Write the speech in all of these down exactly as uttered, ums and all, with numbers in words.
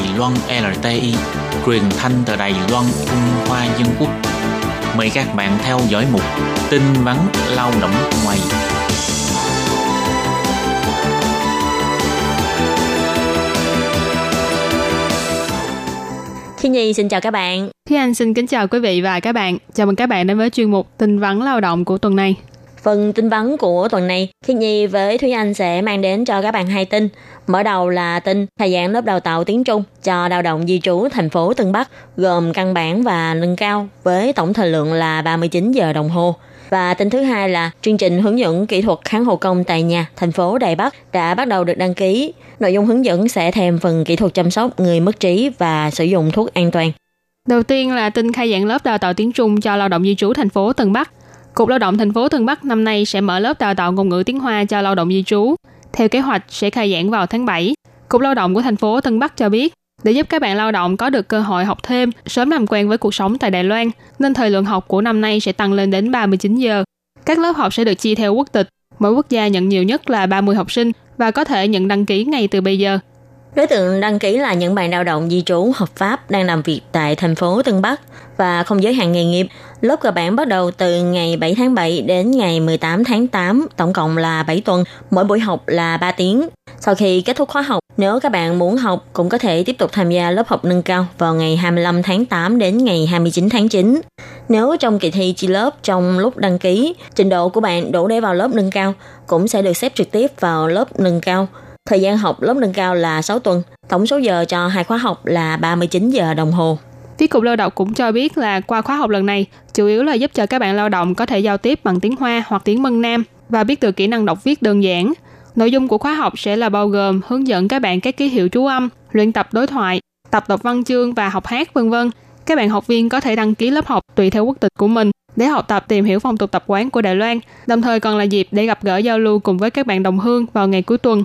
Đài Loan lờ rờ tê, truyền thanh từ Đài Loan Cung Hoa Dân Quốc. Mời các bạn theo dõi mục tin vắn lao động ngoài. Khi Nhi xin chào các bạn. Khi Anh xin kính chào quý vị và các bạn. Chào mừng các bạn đến với chuyên mục tin vắn lao động của tuần này. Phần tin vắn của tuần này, Khi Nhi với Thúy Anh sẽ mang đến cho các bạn hai tin. Mở đầu là tin khai giảng lớp đào tạo tiếng Trung cho lao động di trú thành phố Tân Bắc, gồm căn bản và nâng cao với tổng thời lượng là ba mươi chín giờ đồng hồ. Và tin thứ hai là chương trình hướng dẫn kỹ thuật kháng hộ công tại nhà thành phố Đài Bắc đã bắt đầu được đăng ký. Nội dung hướng dẫn sẽ thêm phần kỹ thuật chăm sóc người mất trí và sử dụng thuốc an toàn. Đầu tiên là tin khai giảng lớp đào tạo tiếng Trung cho lao động di trú thành phố Tân Bắc. Cục Lao động thành phố Tân Bắc năm nay sẽ mở lớp đào tạo ngôn ngữ tiếng Hoa cho lao động di trú. Theo kế hoạch sẽ khai giảng vào tháng bảy. Cục Lao động của thành phố Tân Bắc cho biết, để giúp các bạn lao động có được cơ hội học thêm, sớm làm quen với cuộc sống tại Đài Loan, nên thời lượng học của năm nay sẽ tăng lên đến ba mươi chín giờ. Các lớp học sẽ được chia theo quốc tịch, mỗi quốc gia nhận nhiều nhất là ba mươi học sinh và có thể nhận đăng ký ngay từ bây giờ. Đối tượng đăng ký là những bạn lao động di trú hợp pháp đang làm việc tại thành phố Tân Bắc và không giới hạn nghề nghiệp. Lớp cơ bản bắt đầu từ ngày bảy tháng bảy đến ngày mười tám tháng tám, tổng cộng là bảy tuần, mỗi buổi học là ba tiếng. Sau khi kết thúc khóa học, nếu các bạn muốn học cũng có thể tiếp tục tham gia lớp học nâng cao vào ngày hai mươi lăm tháng tám đến ngày hai mươi chín tháng chín. Nếu trong kỳ thi chia lớp trong lúc đăng ký, trình độ của bạn đủ để vào lớp nâng cao cũng sẽ được xếp trực tiếp vào lớp nâng cao. Thời gian học lớp nâng cao là sáu tuần, tổng số giờ cho hai khóa học là ba mươi chín giờ đồng hồ. Phía Cục Lao động cũng cho biết là qua khóa học lần này, chủ yếu là giúp cho các bạn lao động có thể giao tiếp bằng tiếng Hoa hoặc tiếng Mân Nam và biết được kỹ năng đọc viết đơn giản. Nội dung của khóa học sẽ là bao gồm hướng dẫn các bạn các ký hiệu chú âm, luyện tập đối thoại, tập đọc văn chương và học hát vân vân. Các bạn học viên có thể đăng ký lớp học tùy theo quốc tịch của mình để học tập tìm hiểu phong tục tập quán của Đài Loan, đồng thời còn là dịp để gặp gỡ giao lưu cùng với các bạn đồng hương vào ngày cuối tuần.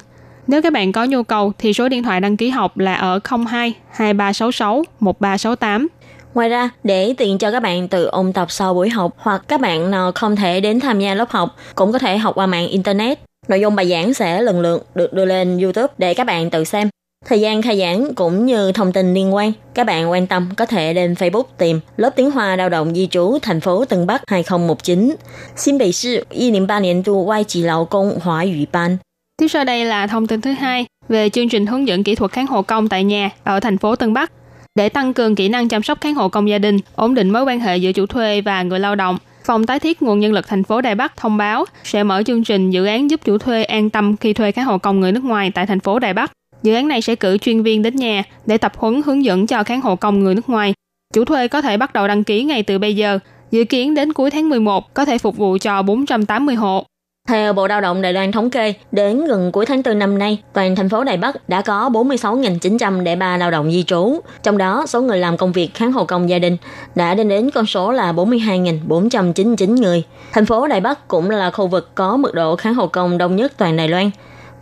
Nếu các bạn có nhu cầu thì số điện thoại đăng ký học là ở không hai hai ba sáu sáu một ba sáu tám. Ngoài ra, để tiện cho các bạn tự ôn tập sau buổi học hoặc các bạn nào không thể đến tham gia lớp học cũng có thể học qua mạng Internet. Nội dung bài giảng sẽ lần lượt được đưa lên YouTube để các bạn tự xem. Thời gian khai giảng cũng như thông tin liên quan, các bạn quan tâm có thể lên Facebook tìm lớp tiếng Hoa lao động di trú thành phố Tân Bắc hai không một chín. Xin bày sư một không không ba niên tu quay chỉ lão công hóa ủy ban. Tiếp sau đây là thông tin thứ hai về chương trình hướng dẫn kỹ thuật kháng hộ công tại nhà ở thành phố Tân Bắc. Để tăng cường kỹ năng chăm sóc kháng hộ công gia đình, ổn định mối quan hệ giữa chủ thuê và người lao động, Phòng Tái thiết Nguồn Nhân lực thành phố Đài Bắc thông báo sẽ mở chương trình dự án giúp chủ thuê an tâm khi thuê kháng hộ công người nước ngoài tại thành phố Đài Bắc. Dự án này sẽ cử chuyên viên đến nhà để tập huấn hướng dẫn cho kháng hộ công người nước ngoài. Chủ thuê có thể bắt đầu đăng ký ngay từ bây giờ, dự kiến đến cuối tháng mười một có thể phục vụ cho bốn trăm tám mươi hộ. Theo Bộ Lao động Đài Loan thống kê, đến gần cuối tháng tư năm nay, toàn thành phố Đài Bắc đã có bốn mươi sáu nghìn chín trăm lẻ ba lao động di trú. Trong đó, số người làm công việc kháng hộ công gia đình đã lên đến con số là bốn mươi hai nghìn bốn trăm chín mươi chín người. Thành phố Đài Bắc cũng là khu vực có mức độ kháng hộ công đông nhất toàn Đài Loan.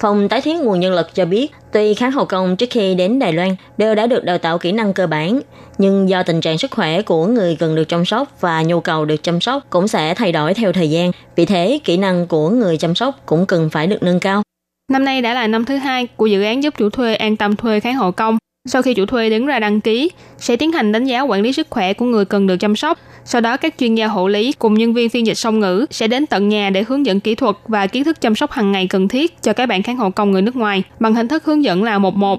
Phòng Tái thiết Nguồn Nhân lực cho biết, tuy kháng hộ công trước khi đến Đài Loan đều đã được đào tạo kỹ năng cơ bản, nhưng do tình trạng sức khỏe của người cần được chăm sóc và nhu cầu được chăm sóc cũng sẽ thay đổi theo thời gian. Vì thế, kỹ năng của người chăm sóc cũng cần phải được nâng cao. Năm nay đã là năm thứ hai của dự án giúp chủ thuê an tâm thuê kháng hộ công. Sau khi chủ thuê đứng ra đăng ký, sẽ tiến hành đánh giá quản lý sức khỏe của người cần được chăm sóc. Sau đó, các chuyên gia hộ lý cùng nhân viên phiên dịch song ngữ sẽ đến tận nhà để hướng dẫn kỹ thuật và kiến thức chăm sóc hàng ngày cần thiết cho các bạn kháng hộ công người nước ngoài bằng hình thức hướng dẫn là một một.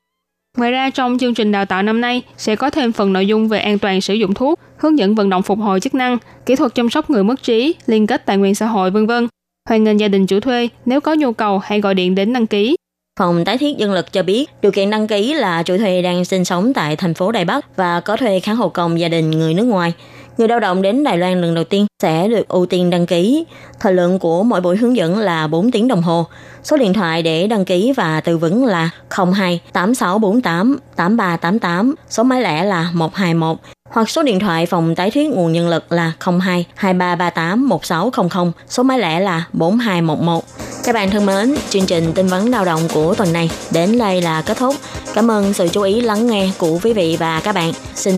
Ngoài ra, trong chương trình đào tạo năm nay sẽ có thêm phần nội dung về an toàn sử dụng thuốc, hướng dẫn vận động phục hồi chức năng, kỹ thuật chăm sóc người mất trí, liên kết tài nguyên xã hội, vân vân. Hoan nghênh gia đình chủ thuê, nếu có nhu cầu hãy gọi điện đến đăng ký. Phòng Tái thiết Dân lực cho biết, điều kiện đăng ký là chủ thuê đang sinh sống tại thành phố Đài Bắc và có thuê kháng hộ công gia đình người nước ngoài. Người lao động đến Đài Loan lần đầu tiên sẽ được ưu tiên đăng ký. Thời lượng của mỗi buổi hướng dẫn là bốn tiếng đồng hồ. Số điện thoại để đăng ký và tư vấn là không hai tám sáu bốn tám tám ba tám tám, số máy lẻ là một hai một, hoặc số điện thoại Phòng Tái thiết Nguồn Nhân lực là không hai hai ba ba tám một sáu không không, số máy lẻ là bốn hai một một. Các bạn thân mến, chương trình tin vấn lao động của tuần này đến đây là kết thúc. Cảm ơn sự chú ý lắng nghe của quý vị và các bạn. Xin